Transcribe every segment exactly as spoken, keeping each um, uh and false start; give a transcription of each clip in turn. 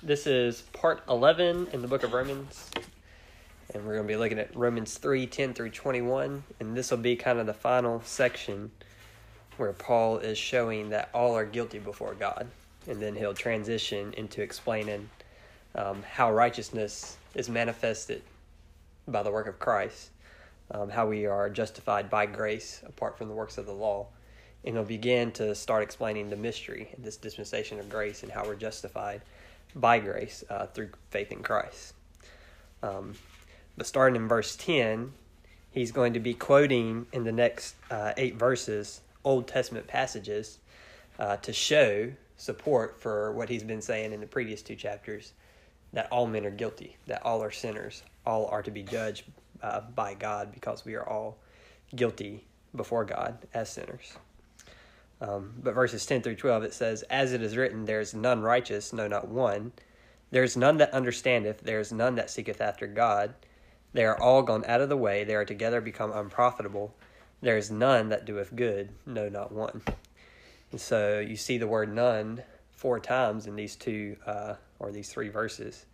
This is part eleven in the book of Romans, and we're going to be looking at Romans three, ten through twenty-one, and this will be kind of the final section where Paul is showing that all are guilty before God, and then he'll transition into explaining um, how righteousness is manifested by the work of Christ, um, how we are justified by grace apart from the works of the law. And he'll begin to start explaining the mystery, this dispensation of grace, and how we're justified by grace uh, through faith in Christ. Um, but starting in verse ten, he's going to be quoting in the next uh, eight verses Old Testament passages uh, to show support for what he's been saying in the previous two chapters, that all men are guilty, that all are sinners, all are to be judged uh, by God, because we are all guilty before God as sinners. Um, but verses ten through twelve, it says, "As it is written, there is none righteous, no, not one. There is none that understandeth, there is none that seeketh after God. They are all gone out of the way, they are together become unprofitable. There is none that doeth good, no, not one." And so you see the word none four times in these two, uh, or these three verses.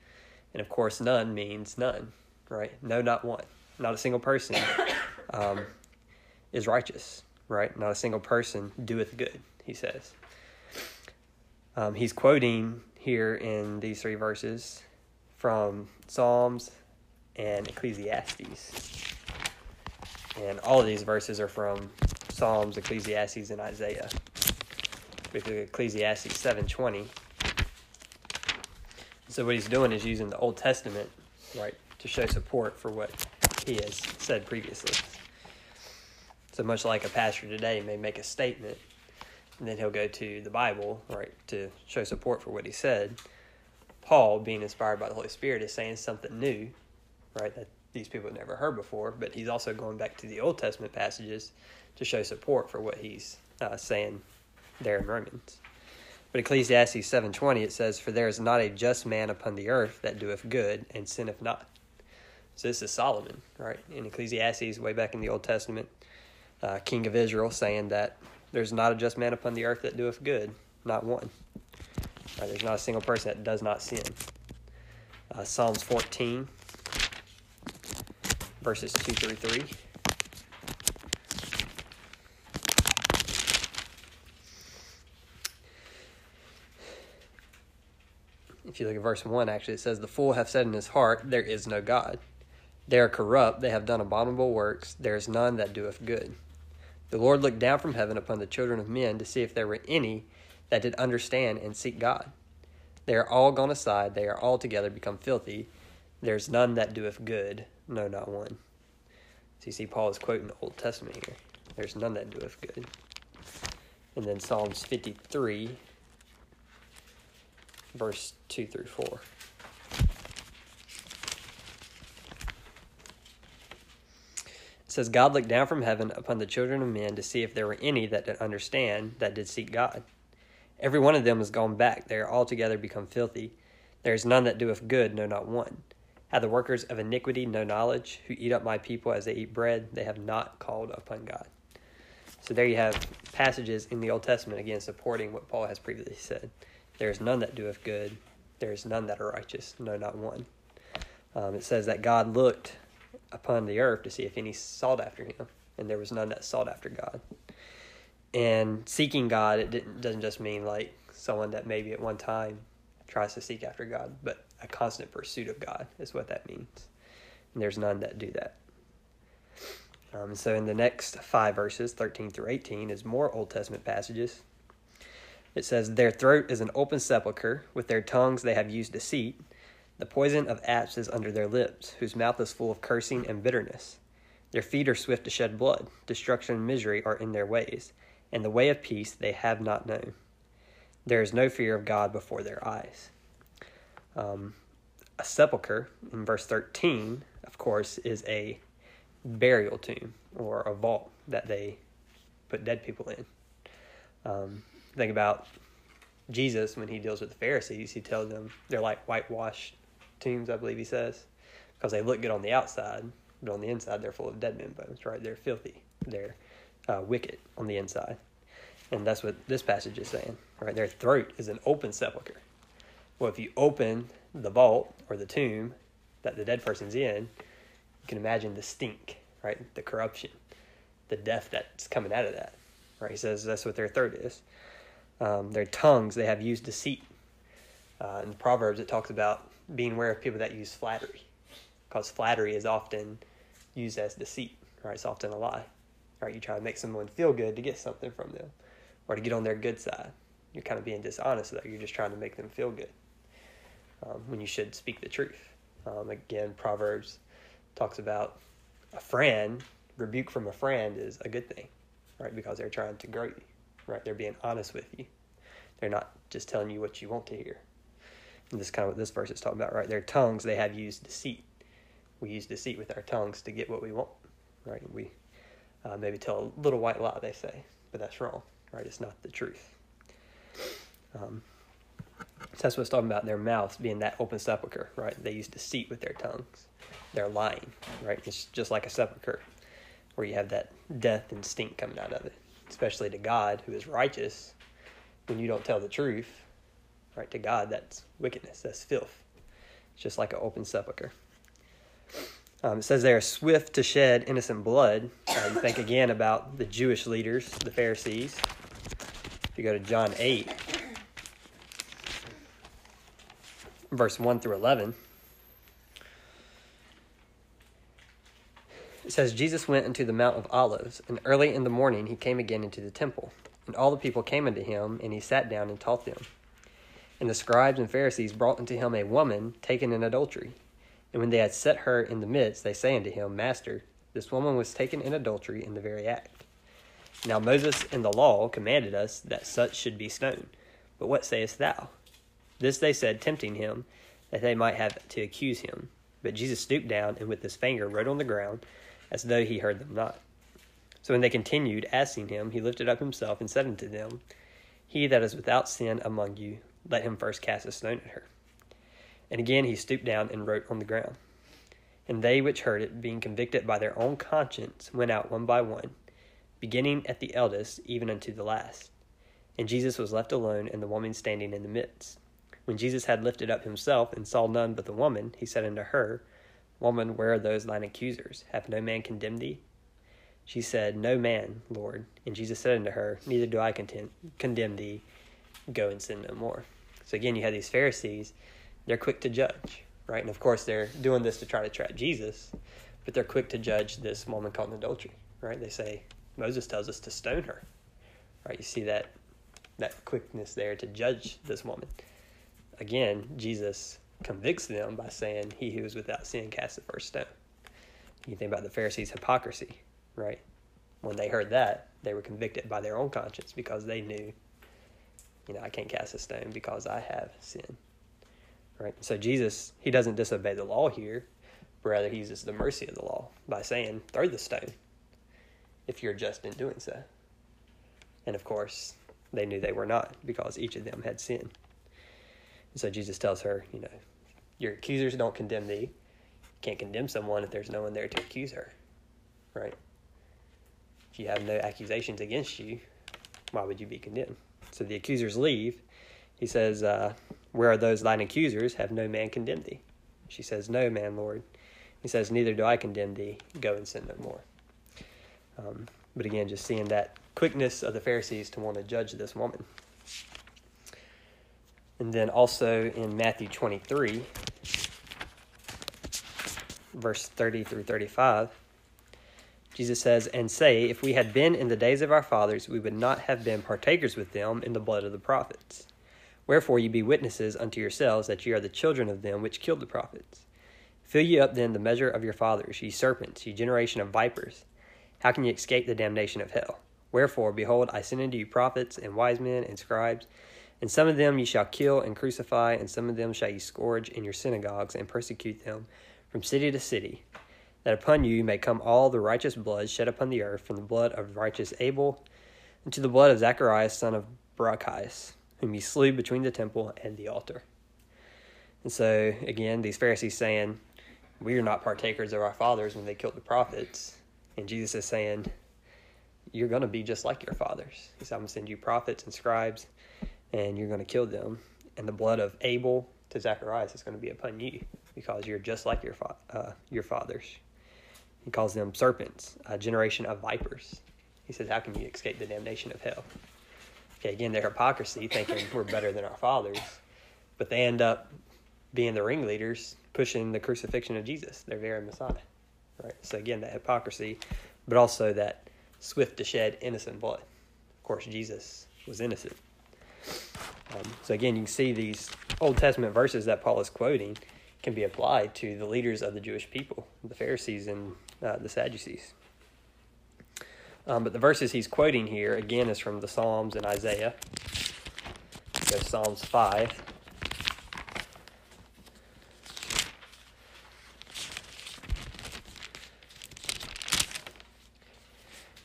And of course, none means none, right? No, not one. Not a single person um, is righteous. Right? Not a single person doeth good, he says. Um, he's quoting here in these three verses from Psalms and Ecclesiastes. And all of these verses are from Psalms, Ecclesiastes, and Isaiah. With Ecclesiastes seven twenty. So what he's doing is using the Old Testament, right, to show support for what he has said previously. So much like a pastor today may make a statement, and then he'll go to the Bible, right, to show support for what he said. Paul, being inspired by the Holy Spirit, is saying something new, right, that these people have never heard before. But he's also going back to the Old Testament passages to show support for what he's uh, saying there in Romans. But Ecclesiastes seven twenty, it says, "For there is not a just man upon the earth that doeth good and sinneth not." So this is Solomon, right, in Ecclesiastes, way back in the Old Testament. Uh, king of Israel, saying that there's not a just man upon the earth that doeth good, not one. Right, there's not a single person that does not sin. Uh, Psalms fourteen, verses two through three. If you look at verse one, actually, it says, "The fool hath said in his heart, there is no God. They are corrupt, they have done abominable works, there is none that doeth good. The Lord looked down from heaven upon the children of men to see if there were any that did understand and seek God. They are all gone aside, they are altogether become filthy. There is none that doeth good, no, not one." So you see Paul is quoting the Old Testament here. There's none that doeth good. And then Psalms fifty-three, verse two through four. It says, "God looked down from heaven upon the children of men to see if there were any that did understand, that did seek God. Every one of them is gone back. They are altogether become filthy. There is none that doeth good, no, not one. Have the workers of iniquity no knowledge, who eat up my people as they eat bread? They have not called upon God." So there you have passages in the Old Testament, again, supporting what Paul has previously said. There is none that doeth good. There is none that are righteous, no, not one. Um, it says that God looked upon the earth to see if any sought after him, and there was none that sought after God. And seeking God, it didn't, doesn't just mean like someone that maybe at one time tries to seek after God, but a constant pursuit of God is what that means. And there's none that do that. Um, so in the next five verses, thirteen through eighteen, is more Old Testament passages. It says, "Their throat is an open sepulchre, with their tongues they have used deceit. The poison of asps is under their lips, whose mouth is full of cursing and bitterness. Their feet are swift to shed blood. Destruction and misery are in their ways, and the way of peace they have not known. There is no fear of God before their eyes." Um, a sepulchre, in verse thirteen, of course, is a burial tomb or a vault that they put dead people in. Um, think about Jesus, when he deals with the Pharisees, he tells them they're like whitewashed tombs, I believe he says, because they look good on the outside, but on the inside they're full of dead men bones, right? They're filthy, they're uh, wicked on the inside. And that's what this passage is saying, right? Their throat is an open sepulchre. Well, if you open the vault or the tomb that the dead person's in, you can imagine the stink, right? The corruption, the death that's coming out of that, right? He says that's what their third is. Um, their tongues, they have used deceit. Uh, in the Proverbs, it talks about being aware of people that use flattery, because flattery is often used as deceit, right? It's often a lie, right? You try to make someone feel good to get something from them or to get on their good side. You're kind of being dishonest though. You're just trying to make them feel good um, when you should speak the truth. Um, again, Proverbs talks about a friend, rebuke from a friend is a good thing, right? Because they're trying to grow you, right? They're being honest with you. They're not just telling you what you want to hear. And this is kind of what this verse is talking about, right? Their tongues, they have used deceit. We use deceit with our tongues to get what we want, right? We uh, maybe tell a little white lie, they say, but that's wrong, right? It's not the truth. Um, so that's what it's talking about, their mouths being that open sepulcher, right? They use deceit with their tongues. They're lying, right? It's just like a sepulcher where you have that death and stink coming out of it, especially to God who is righteous. When you don't tell the truth, right, to God, that's wickedness, that's filth. It's just like an open sepulcher. Um, it says they are swift to shed innocent blood. Uh, you think again about the Jewish leaders, the Pharisees. If you go to John eight, verse one through eleven, it says, Jesus went into the Mount of Olives, and early in the morning he came again into the temple. And all the people came unto him, and he sat down and taught them. And the scribes and Pharisees brought unto him a woman taken in adultery. And when they had set her in the midst, they say unto him, Master, this woman was taken in adultery in the very act. Now Moses in the law commanded us that such should be stoned. But what sayest thou? This they said, tempting him, that they might have to accuse him. But Jesus stooped down, and with his finger wrote on the ground, as though he heard them not. So when they continued asking him, he lifted up himself and said unto them, He that is without sin among you, let him first cast a stone at her. And again he stooped down and wrote on the ground. And they which heard it, being convicted by their own conscience, went out one by one, beginning at the eldest, even unto the last. And Jesus was left alone, and the woman standing in the midst. When Jesus had lifted up himself, and saw none but the woman, he said unto her, Woman, where are those thine accusers? Hath no man condemned thee? She said, No man, Lord. And Jesus said unto her, Neither do I contem- condemn thee. Go and sin no more. So again, you have these Pharisees. They're quick to judge, right? And of course, they're doing this to try to trap Jesus, but they're quick to judge this woman caught in adultery, right? They say, Moses tells us to stone her, right? You see that that quickness there to judge this woman. Again, Jesus convicts them by saying, He who is without sin cast the first stone. You think about the Pharisees' hypocrisy, right? When they heard that, they were convicted by their own conscience because they knew, you know, I can't cast a stone because I have sin, right? So Jesus, he doesn't disobey the law here, but rather he uses the mercy of the law by saying, throw the stone if you're just in doing so. And of course, they knew they were not because each of them had sin. And so Jesus tells her, you know, your accusers don't condemn thee. You can't condemn someone if there's no one there to accuse her, right? If you have no accusations against you, why would you be condemned? So the accusers leave. He says, uh, Where are those thine accusers? Have no man condemned thee? She says, No man, Lord. He says, Neither do I condemn thee. Go and sin no more. Um, but again, just seeing that quickness of the Pharisees to want to judge this woman. And then also in Matthew twenty-three, verse thirty through thirty-five, Jesus says, And say, if we had been in the days of our fathers, we would not have been partakers with them in the blood of the prophets. Wherefore ye be witnesses unto yourselves that ye are the children of them which killed the prophets. Fill ye up then the measure of your fathers, ye serpents, ye generation of vipers. How can ye escape the damnation of hell? Wherefore, behold, I send unto you prophets, and wise men, and scribes. And some of them ye shall kill and crucify, and some of them shall ye scourge in your synagogues, and persecute them from city to city, that upon you may come all the righteous blood shed upon the earth, from the blood of righteous Abel unto the blood of Zacharias son of Barachias, whom ye slew between the temple and the altar. And so, again, these Pharisees saying, we are not partakers of our fathers when they killed the prophets. And Jesus is saying, you're going to be just like your fathers. He said, I'm going to send you prophets and scribes, and you're going to kill them, and the blood of Abel to Zacharias is going to be upon you, because you're just like your fa- uh, your fathers. He calls them serpents, a generation of vipers. He says, how can you escape the damnation of hell? Okay, again, their hypocrisy, thinking we're better than our fathers, but they end up being the ringleaders, pushing the crucifixion of Jesus, their very Messiah. Right? So again, that hypocrisy, but also that swift to shed innocent blood. Of course, Jesus was innocent. Um, so again, you can see these Old Testament verses that Paul is quoting can be applied to the leaders of the Jewish people, the Pharisees and uh, the Sadducees. Um, but the verses he's quoting here, again, is from the Psalms and Isaiah. So Psalms five.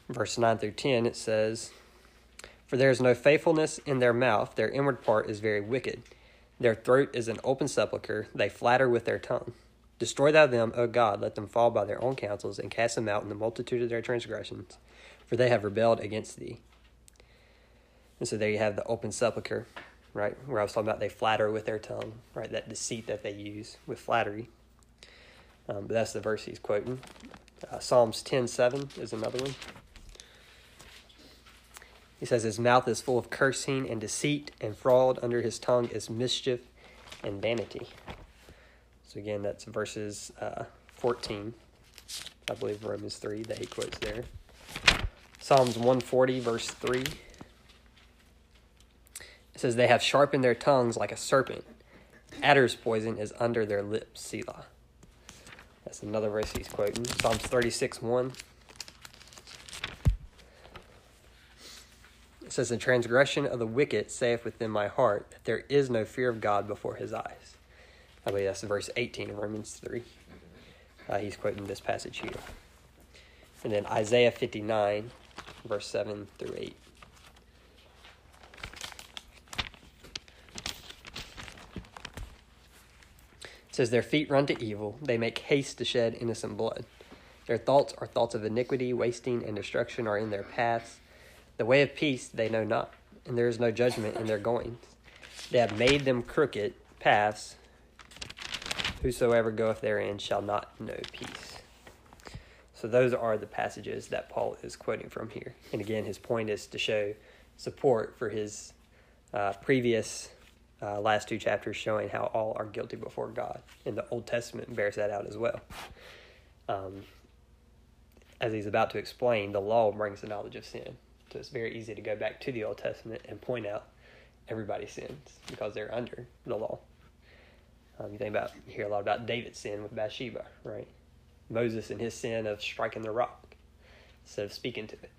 Verse nine through ten, it says, "For there is no faithfulness in their mouth, their inward part is very wicked. Their throat is an open sepulchre, they flatter with their tongue. Destroy thou them, O God, let them fall by their own counsels, and cast them out in the multitude of their transgressions, for they have rebelled against thee." And so there you have the open sepulchre, right, where I was talking about they flatter with their tongue, right, that deceit that they use with flattery. Um, but that's the verse he's quoting. Uh, Psalms ten seven is another one. He says, "His mouth is full of cursing and deceit and fraud. Under his tongue is mischief and vanity." So again, that's verses uh, fourteen, I believe Romans three, that he quotes there. Psalms one forty, verse three. It says, "They have sharpened their tongues like a serpent. Adder's poison is under their lips, Selah." That's another verse he's quoting. Psalms thirty-six one. It says, "The transgression of the wicked saith within my heart, that there is no fear of God before his eyes." I believe that's verse eighteen of Romans three. Uh, he's quoting this passage here. And then Isaiah fifty-nine, verse seven through eight. It says, "Their feet run to evil, they make haste to shed innocent blood. Their thoughts are thoughts of iniquity, wasting and destruction are in their paths. The way of peace they know not, and there is no judgment in their goings. They have made them crooked paths. Whosoever goeth therein shall not know peace." So those are the passages that Paul is quoting from here. And again, his point is to show support for his uh, previous uh, last two chapters, showing how all are guilty before God. And the Old Testament bears that out as well. Um, as he's about to explain, the law brings the knowledge of sin. So it's very easy to go back to the Old Testament and point out everybody sins because they're under the law. Um, you think about, you hear a lot about David's sin with Bathsheba, right? Moses and his sin of striking the rock instead of speaking to it.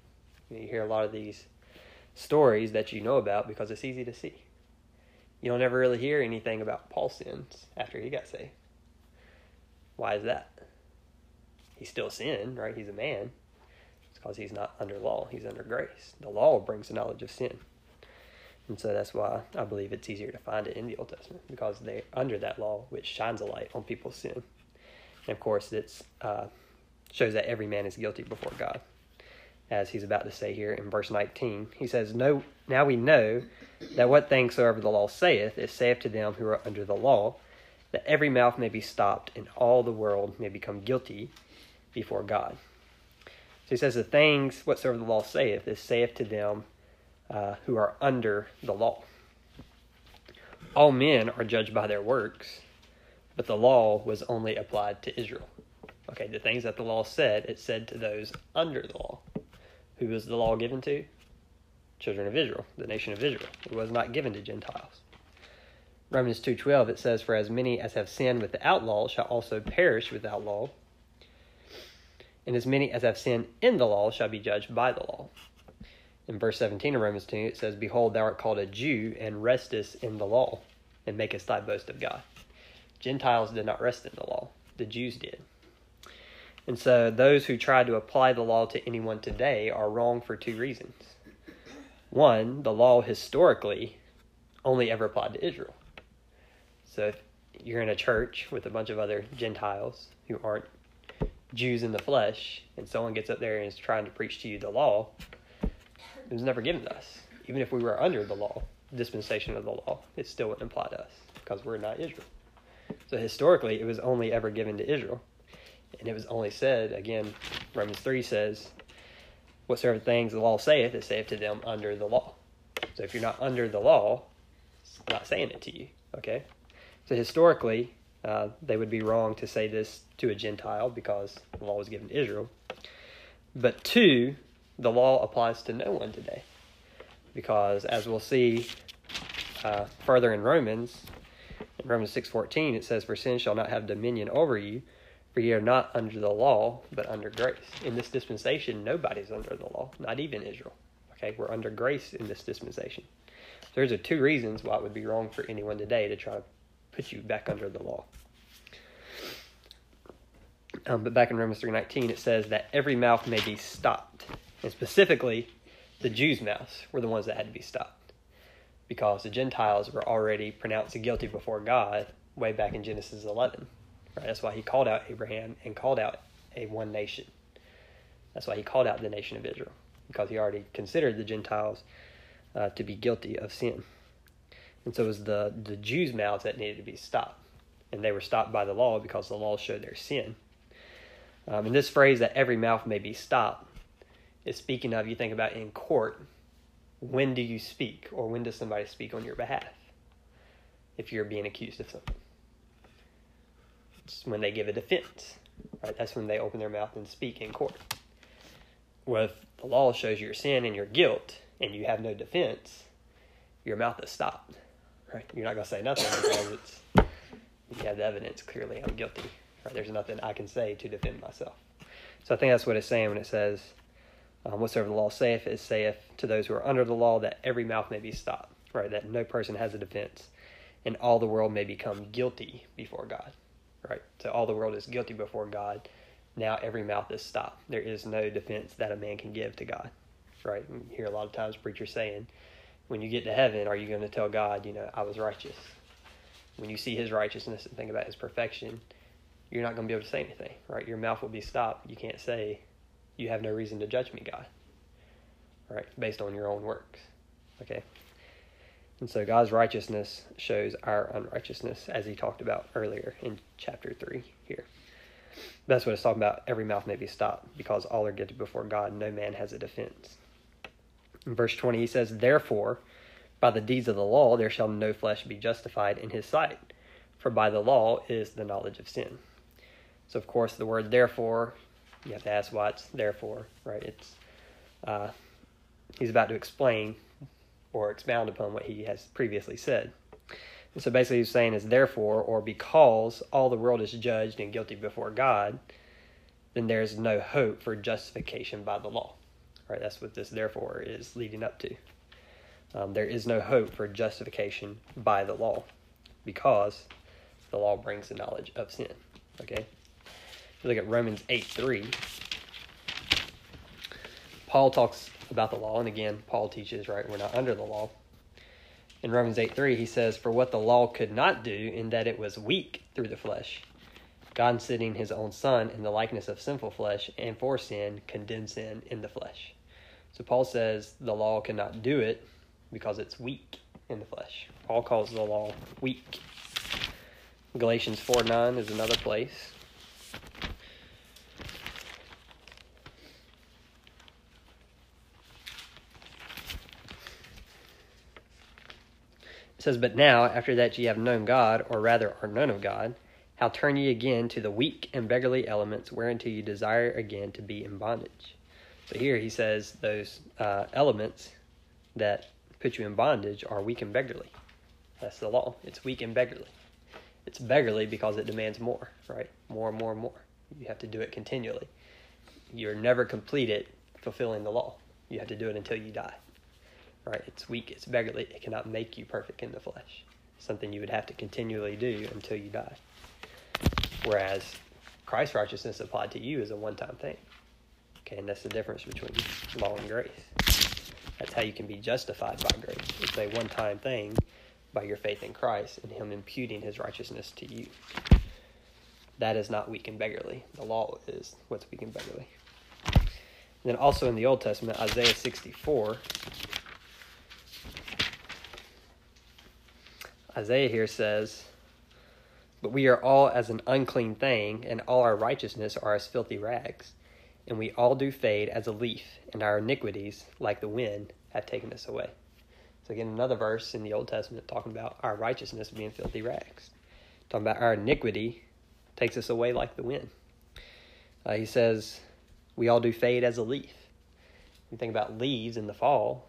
You hear a lot of these stories that you know about because it's easy to see. You don't ever really hear anything about Paul's sins after he got saved. Why is that? He still sinned, right? He's a man. Because he's not under law, he's under grace. The law brings the knowledge of sin. And so that's why I believe it's easier to find it in the Old Testament, because they're under that law, which shines a light on people's sin. And of course, it uh, shows that every man is guilty before God. As he's about to say here in verse nineteen, he says, "No, now we know that what things soever the law saith, it saith to them who are under the law, that every mouth may be stopped, and all the world may become guilty before God." So he says, the things whatsoever the law saith, is saith to them uh, who are under the law. All men are judged by their works, but the law was only applied to Israel. Okay, the things that the law said, it said to those under the law. Who was the law given to? Children of Israel, the nation of Israel. It was not given to Gentiles. Romans two twelve, it says, "For as many as have sinned without law shall also perish without law. And as many as have sinned in the law shall be judged by the law." In verse seventeen of Romans two, it says, "Behold, thou art called a Jew, and restest in the law, and makest thy boast of God." Gentiles did not rest in the law. The Jews did. And so those who try to apply the law to anyone today are wrong for two reasons. One, the law historically only ever applied to Israel. So if you're in a church with a bunch of other Gentiles who aren't Jews in the flesh, and someone gets up there and is trying to preach to you the law, it was never given to us. Even if we were under the law, dispensation of the law, it still wouldn't apply to us because we're not Israel. So historically, it was only ever given to Israel. And it was only said, again, Romans three says, whatsoever things the law saith, it saith to them under the law. So if you're not under the law, it's not saying it to you, okay? So historically, uh, they would be wrong to say this to a Gentile because the law was given to Israel. But two, the law applies to no one today. Because as we'll see uh, further in Romans, in Romans six fourteen, it says, for sin shall not have dominion over you, for ye are not under the law, but under grace. In this dispensation, nobody's under the law, not even Israel. Okay, we're under grace in this dispensation. So those are two reasons why it would be wrong for anyone today to try to put you back under the law. Um, but back in Romans three nineteen, it says that every mouth may be stopped. And specifically, the Jews' mouths were the ones that had to be stopped, because the Gentiles were already pronounced guilty before God way back in Genesis eleven. Right? That's why he called out Abraham and called out a one nation. That's why he called out the nation of Israel, because he already considered the Gentiles uh, to be guilty of sin. And so it was the, the Jews' mouths that needed to be stopped. And they were stopped by the law because the law showed their sin. Um, and this phrase, that every mouth may be stopped, is speaking of, you think about in court, when do you speak, or when does somebody speak on your behalf if you're being accused of something? It's when they give a defense, right? That's when they open their mouth and speak in court. Well, if the law shows your sin and your guilt and you have no defense, your mouth is stopped, right? You're not going to say nothing because it's, you have the evidence, clearly I'm guilty, right? There's nothing I can say to defend myself. So I think that's what it's saying when it says, Um, whatsoever the law saith, it saith to those who are under the law, that every mouth may be stopped, right? That no person has a defense, and all the world may become guilty before God, right? So all the world is guilty before God. Now every mouth is stopped. There is no defense that a man can give to God, right? You hear a lot of times preachers saying, when you get to heaven, are you going to tell God, you know, I was righteous? When you see his righteousness and think about his perfection, you're not going to be able to say anything, right? Your mouth will be stopped. You can't say, you have no reason to judge me, God, right? Based on your own works, okay? And so God's righteousness shows our unrighteousness, as he talked about earlier in chapter three here. That's what it's talking about. Every mouth may be stopped because all are guilty before God. No man has a defense. In verse twenty, he says, therefore, by the deeds of the law, there shall no flesh be justified in his sight, for by the law is the knowledge of sin. So, of course, the word therefore, you have to ask why it's therefore, right? It's uh, he's about to explain or expound upon what he has previously said. And so basically he's saying is therefore, or because all the world is judged and guilty before God, then there is no hope for justification by the law, right? That's what this therefore is leading up to. Um, there is no hope for justification by the law because the law brings the knowledge of sin, okay? If you look at Romans eight three, Paul talks about the law, and again, Paul teaches, right, we're not under the law. In Romans eight three, he says, for what the law could not do, in that it was weak through the flesh, God sending his own Son in the likeness of sinful flesh, and for sin, condemned sin in the flesh. So Paul says the law cannot do it because it's weak in the flesh. Paul calls the law weak. Galatians four nine is another place. It says, but now, after that ye have known God, or rather are known of God, how turn ye again to the weak and beggarly elements, whereunto ye desire again to be in bondage? So here he says those uh, elements that put you in bondage are weak and beggarly. That's the law. It's weak and beggarly. It's beggarly because it demands more, right? More and more and more. You have to do it continually. You're never completed fulfilling the law. You have to do it until you die. Right, it's weak, it's beggarly, it cannot make you perfect in the flesh. It's something you would have to continually do until you die. Whereas Christ's righteousness applied to you is a one-time thing. Okay, and that's the difference between law and grace. That's how you can be justified by grace. It's a one-time thing by your faith in Christ and him imputing his righteousness to you. That is not weak and beggarly. The law is what's weak and beggarly. And then also in the Old Testament, Isaiah sixty-four Isaiah here says, but we are all as an unclean thing, and all our righteousness are as filthy rags. And we all do fade as a leaf, and our iniquities, like the wind, have taken us away. So again, another verse in the Old Testament talking about our righteousness being filthy rags. Talking about our iniquity takes us away like the wind. Uh, he says, we all do fade as a leaf. You think about leaves in the fall,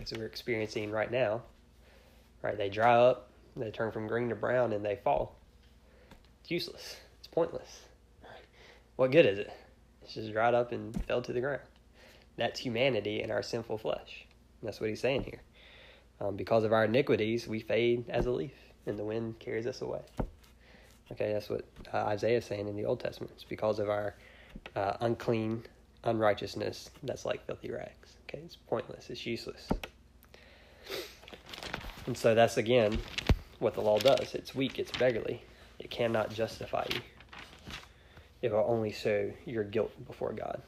as we're experiencing right now. Right, they dry up, they turn from green to brown, and they fall. It's useless. It's pointless. What good is it? It's just dried up and fell to the ground. That's humanity in our sinful flesh. And that's what he's saying here. Um, because of our iniquities, we fade as a leaf, and the wind carries us away. Okay, that's what uh, Isaiah is saying in the Old Testament. It's because of our uh, unclean unrighteousness that's like filthy rags. Okay, it's pointless. It's useless. And so that's, again, what the law does. It's weak. It's beggarly. It cannot justify you. It will only show your guilt before God.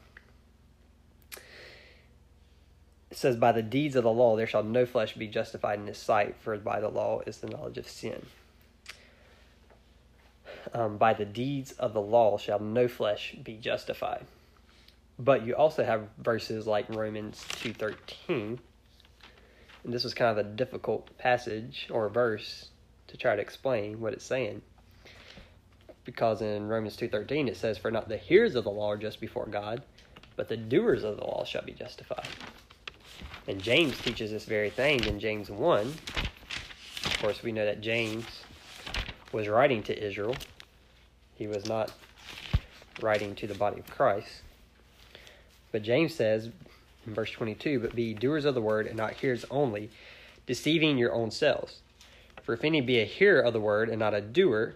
It says, by the deeds of the law, there shall no flesh be justified in his sight, for by the law is the knowledge of sin. Um, by the deeds of the law shall no flesh be justified. But you also have verses like Romans two thirteen. And this was kind of a difficult passage or verse to try to explain what it's saying. Because in Romans two thirteen it says, for not the hearers of the law are just before God, but the doers of the law shall be justified. And James teaches this very thing in James one. Of course, we know that James was writing to Israel. He was not writing to the body of Christ. But James says in verse twenty-two, but be doers of the word and not hearers only, deceiving your own selves. For if any be a hearer of the word and not a doer,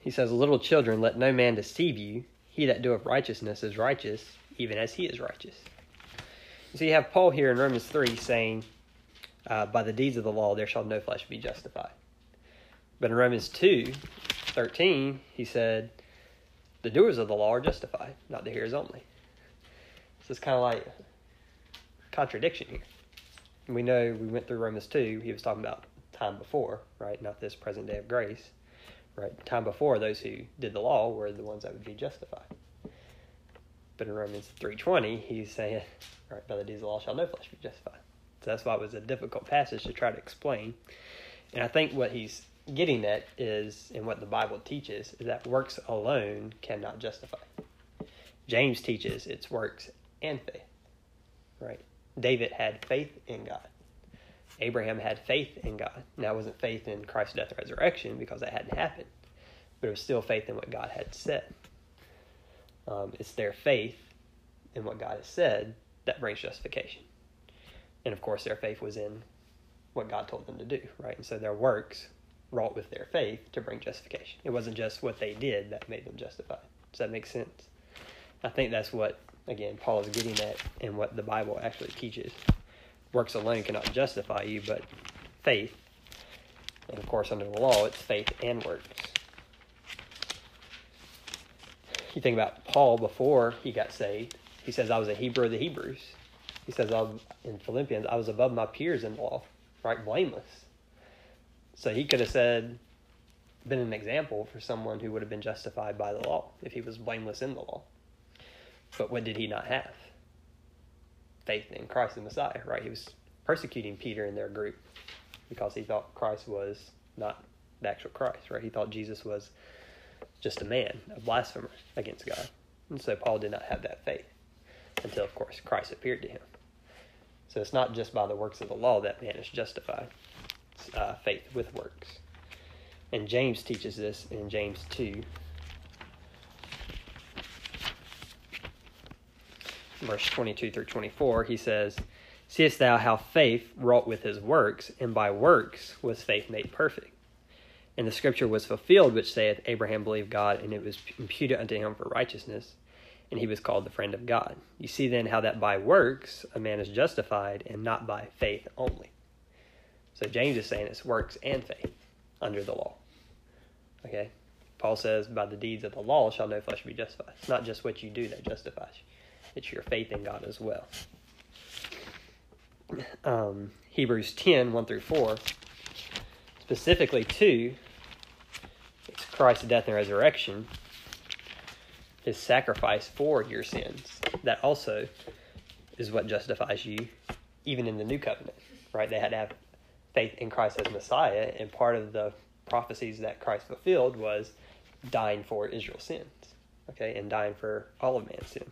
He says, little children, let no man deceive you. He that doeth righteousness is righteous, even as he is righteous. So you have Paul here in Romans three saying, uh, by the deeds of the law, there shall no flesh be justified. But in Romans two thirteen, he said, the doers of the law are justified, not the hearers only. So it's kind of like a contradiction here. And we know we went through Romans two. He was talking about time before, right? Not this present day of grace. Right, the time before, those who did the law were the ones that would be justified. But in Romans three twenty, he's saying, right, by the deeds of the law shall no flesh be justified. So that's why it was a difficult passage to try to explain. And I think what he's getting at is, and what the Bible teaches, is that works alone cannot justify. James teaches it's works and faith. Right? David had faith in God. Abraham had faith in God. Now, it wasn't faith in Christ's death and resurrection because that hadn't happened, but it was still faith in what God had said. Um, it's their faith in what God has said that brings justification. And, of course, their faith was in what God told them to do, right? And so their works wrought with their faith to bring justification. It wasn't just what they did that made them justified. Does that make sense? I think that's what, again, Paul is getting at and what the Bible actually teaches. Works alone cannot justify you, but faith. And, of course, under the law, it's faith and works. You think about Paul before he got saved. He says, I was a Hebrew of the Hebrews. He says, I'm, in Philippians, I was above my peers in the law, right? Blameless. So he could have said, been an example for someone who would have been justified by the law if he was blameless in the law. But what did he not have? Faith in Christ the Messiah, right? He was persecuting Peter and their group because he thought Christ was not the actual Christ, right? He thought Jesus was just a man, a blasphemer against God. And so Paul did not have that faith until, of course, Christ appeared to him. So it's not just by the works of the law that man is justified. It's uh, faith with works. And James teaches this in James two, verse twenty-two through twenty-four, he says, seest thou how faith wrought with his works, and by works was faith made perfect? And the scripture was fulfilled, which saith, Abraham believed God, and it was imputed unto him for righteousness, and he was called the friend of God. You see then how that by works a man is justified, and not by faith only. So James is saying it's works and faith under the law. Okay? Paul says, by the deeds of the law shall no flesh be justified. It's not just what you do that justifies you. It's your faith in God as well. Um, Hebrews ten, one through four, specifically two, it's Christ's death and resurrection, his sacrifice for your sins. That also is what justifies you, even in the new covenant, right? They had to have faith in Christ as Messiah, and part of the prophecies that Christ fulfilled was dying for Israel's sins, okay, and dying for all of man's sins.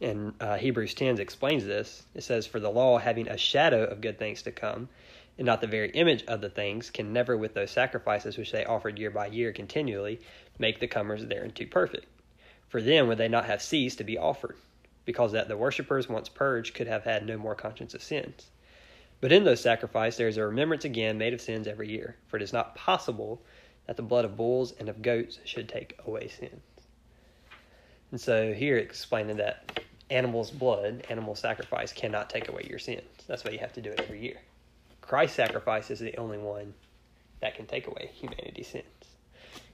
And uh, Hebrews ten explains this. It says, for the law, having a shadow of good things to come, and not the very image of the things, can never with those sacrifices which they offered year by year continually make the comers thereunto perfect. For then would they not have ceased to be offered, because that the worshippers once purged could have had no more conscience of sins. But in those sacrifices there is a remembrance again made of sins every year, for it is not possible that the blood of bulls and of goats should take away sins. And so here explaining that animal's blood, animal sacrifice, cannot take away your sins. That's why you have to do it every year. Christ's sacrifice is the only one that can take away humanity's sins.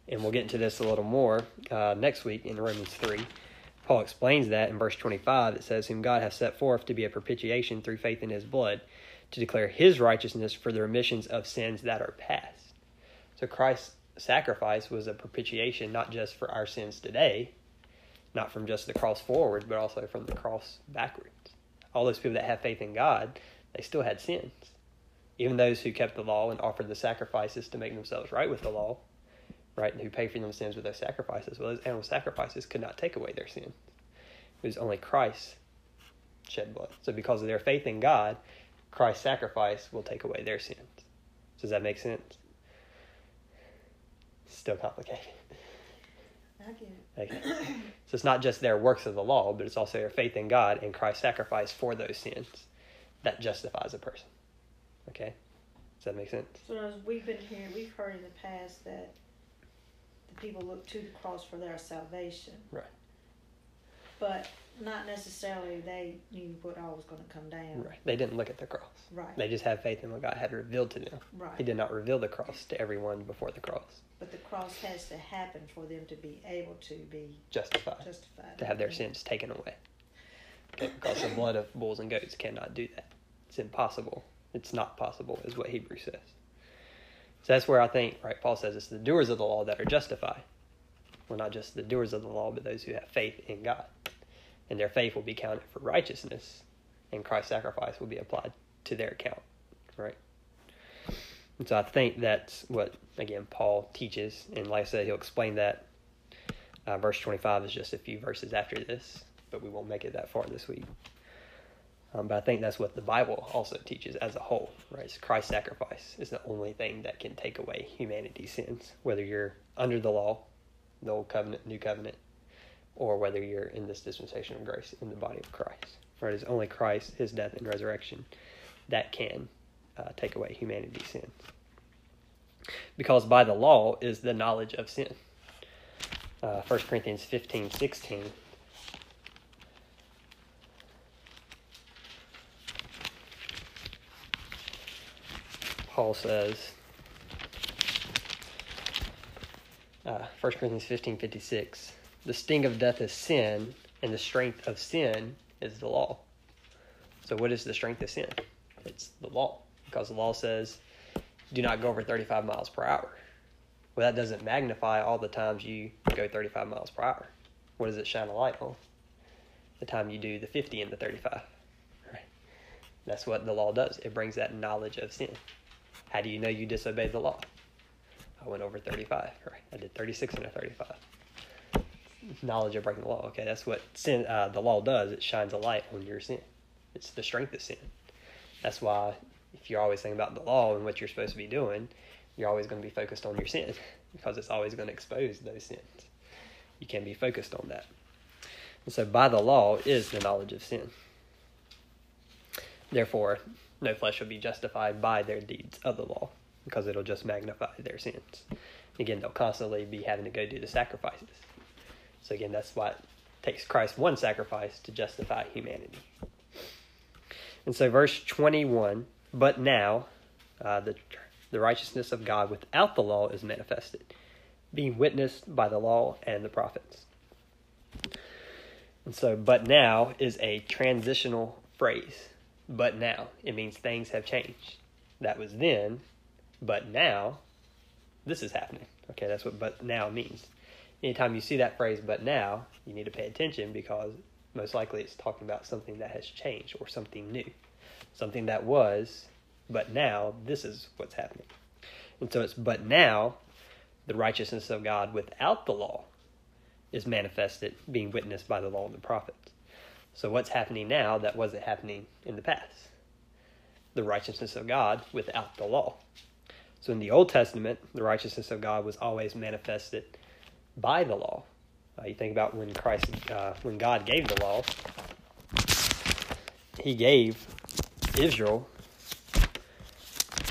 And we'll get into this a little more uh, next week in Romans three. Paul explains that in verse twenty-five. It says, whom God hath set forth to be a propitiation through faith in his blood, to declare his righteousness for the remissions of sins that are past. So Christ's sacrifice was a propitiation not just for our sins today, not from just the cross forward, but also from the cross backwards. All those people that have faith in God, they still had sins. Even those who kept the law and offered the sacrifices to make themselves right with the law, right, and who paid for their sins with their sacrifices, well, those animal sacrifices could not take away their sins. It was only Christ shed blood. So because of their faith in God, Christ's sacrifice will take away their sins. Does that make sense? It's still complicated. I get it. Okay. So it's not just their works of the law, but it's also their faith in God and Christ's sacrifice for those sins that justifies a person. Okay? Does that make sense? So as we've been hearing, we've heard in the past that the people look to the cross for their salvation. Right. But not necessarily they knew what all was going to come down. Right. They didn't look at the cross. Right. They just had faith in what God had revealed to them. Right. He did not reveal the cross to everyone before the cross. But the cross has to happen for them to be able to be justified. Justified. To have their sins taken away. Okay, because the blood of bulls and goats cannot do that. It's impossible. It's not possible, is what Hebrews says. So that's where I think, right, Paul says it's the doers of the law that are justified. Well, not just the doers of the law, but those who have faith in God. And their faith will be counted for righteousness, and Christ's sacrifice will be applied to their account, right? And so I think that's what, again, Paul teaches. And like I said, he'll explain that. Uh, verse twenty-five is just a few verses after this, but we won't make it that far this week. Um, but I think that's what the Bible also teaches as a whole, right? It's Christ's sacrifice is the only thing that can take away humanity's sins, whether you're under the law, the old covenant, new covenant, or whether you're in this dispensation of grace in the body of Christ. For it is only Christ, his death and resurrection, that can uh, take away humanity's sins. Because by the law is the knowledge of sin. Uh, First Corinthians fifteen, sixteen. Paul says, uh, First Corinthians fifteen, fifty-six, the sting of death is sin, and the strength of sin is the law. So what is the strength of sin? It's the law, because the law says, do not go over thirty-five miles per hour. Well, that doesn't magnify all the times you go thirty-five miles per hour. What does it shine a light on? The time you do the fifty and the thirty-five. Right? That's what the law does. It brings that knowledge of sin. How do you know you disobeyed the law? I went over thirty-five. Right? I did thirty-six and a thirty-five. Knowledge of breaking the law. Okay, that's what sin, uh, the law does. It shines a light on your sin. It's the strength of sin. That's why if you're always thinking about the law and what you're supposed to be doing, you're always going to be focused on your sin, because it's always going to expose those sins. You can't be focused on that. And so by the law is the knowledge of sin. Therefore, no flesh will be justified by their deeds of the law. because it'll just magnify their sins. Again, they'll constantly be having to go do the sacrifices. So again, that's why it takes Christ's one sacrifice to justify humanity. And so verse twenty-one, but now uh, the, the righteousness of God without the law is manifested, being witnessed by the law and the prophets. And so, but now is a transitional phrase. But now, it means things have changed. That was then, but now, this is happening. Okay, that's what but now means. Anytime you see that phrase, but now, you need to pay attention because most likely it's talking about something that has changed or something new. Something that was, but now, this is what's happening. And so it's, but now, the righteousness of God without the law is manifested, being witnessed by the law and the prophets. So what's happening now that wasn't happening in the past? The righteousness of God without the law. So in the Old Testament, the righteousness of God was always manifested by the law. Uh, you think about when Christ, uh, when God gave the law, he gave Israel,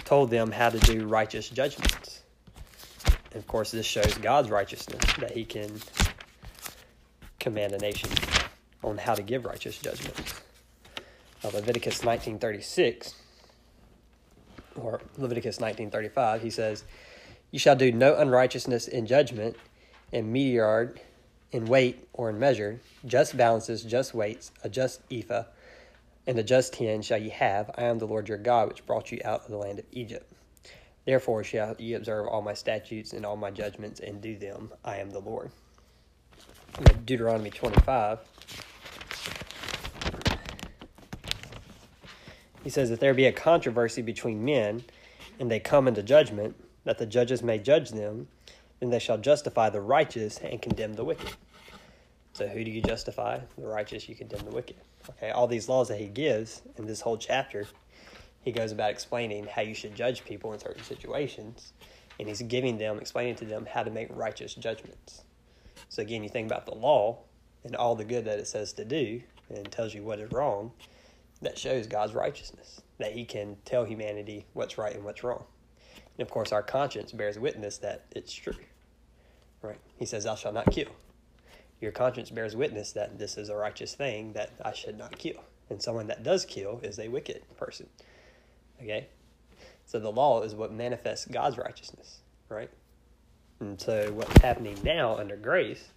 told them how to do righteous judgments. And of course, this shows God's righteousness, that he can command a nation on how to give righteous judgment. Now, Leviticus nineteen thirty-six, or Leviticus nineteen thirty-five, he says, "You shall do no unrighteousness in judgment, in mediard, in weight, or in measure. Just balances, just weights, a just ephah, and a just hin shall ye have. I am the Lord your God, which brought you out of the land of Egypt. Therefore shall ye observe all my statutes and all my judgments, and do them. I am the Lord." Deuteronomy twenty-five, he says, "If there be a controversy between men, and they come into judgment, that the judges may judge them, then they shall justify the righteous and condemn the wicked." So who do you justify? The righteous, you condemn the wicked. Okay, all these laws that he gives in this whole chapter, he goes about explaining how you should judge people in certain situations, and he's giving them, explaining to them how to make righteous judgments. So again, you think about the law and all the good that it says to do and tells you what is wrong. That shows God's righteousness, that he can tell humanity what's right and what's wrong. And of course, our conscience bears witness that it's true. Right? He says, "Thou shalt not kill." Your conscience bears witness that this is a righteous thing, that I should not kill. And someone that does kill is a wicked person. Okay? So the law is what manifests God's righteousness, right? And so what's happening now under grace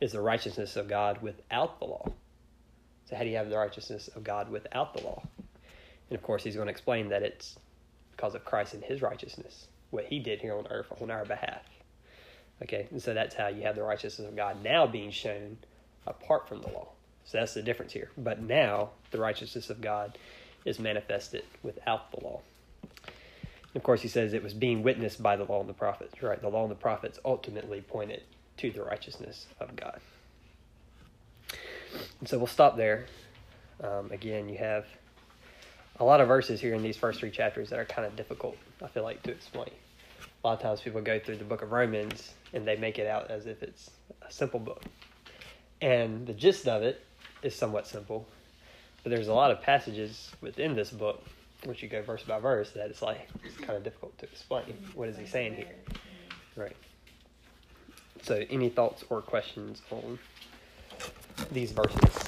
is the righteousness of God without the law. So how do you have the righteousness of God without the law? And of course, he's going to explain that it's because of Christ and his righteousness, what he did here on earth on our behalf. Okay, and so that's how you have the righteousness of God now being shown apart from the law. So that's the difference here. But now the righteousness of God is manifested without the law. Of course, he says it was being witnessed by the law and the prophets, right? The law and the prophets ultimately pointed to the righteousness of God. And so we'll stop there. Um, again, you have a lot of verses here in these first three chapters that are kind of difficult, I feel like, to explain. A lot of times people go through the book of Romans and they make it out as if it's a simple book. And the gist of it is somewhat simple. But there's a lot of passages within this book, once you go verse by verse, that it's like, it's kind of difficult to explain. What is he saying here? Right. So any thoughts or questions on these verses?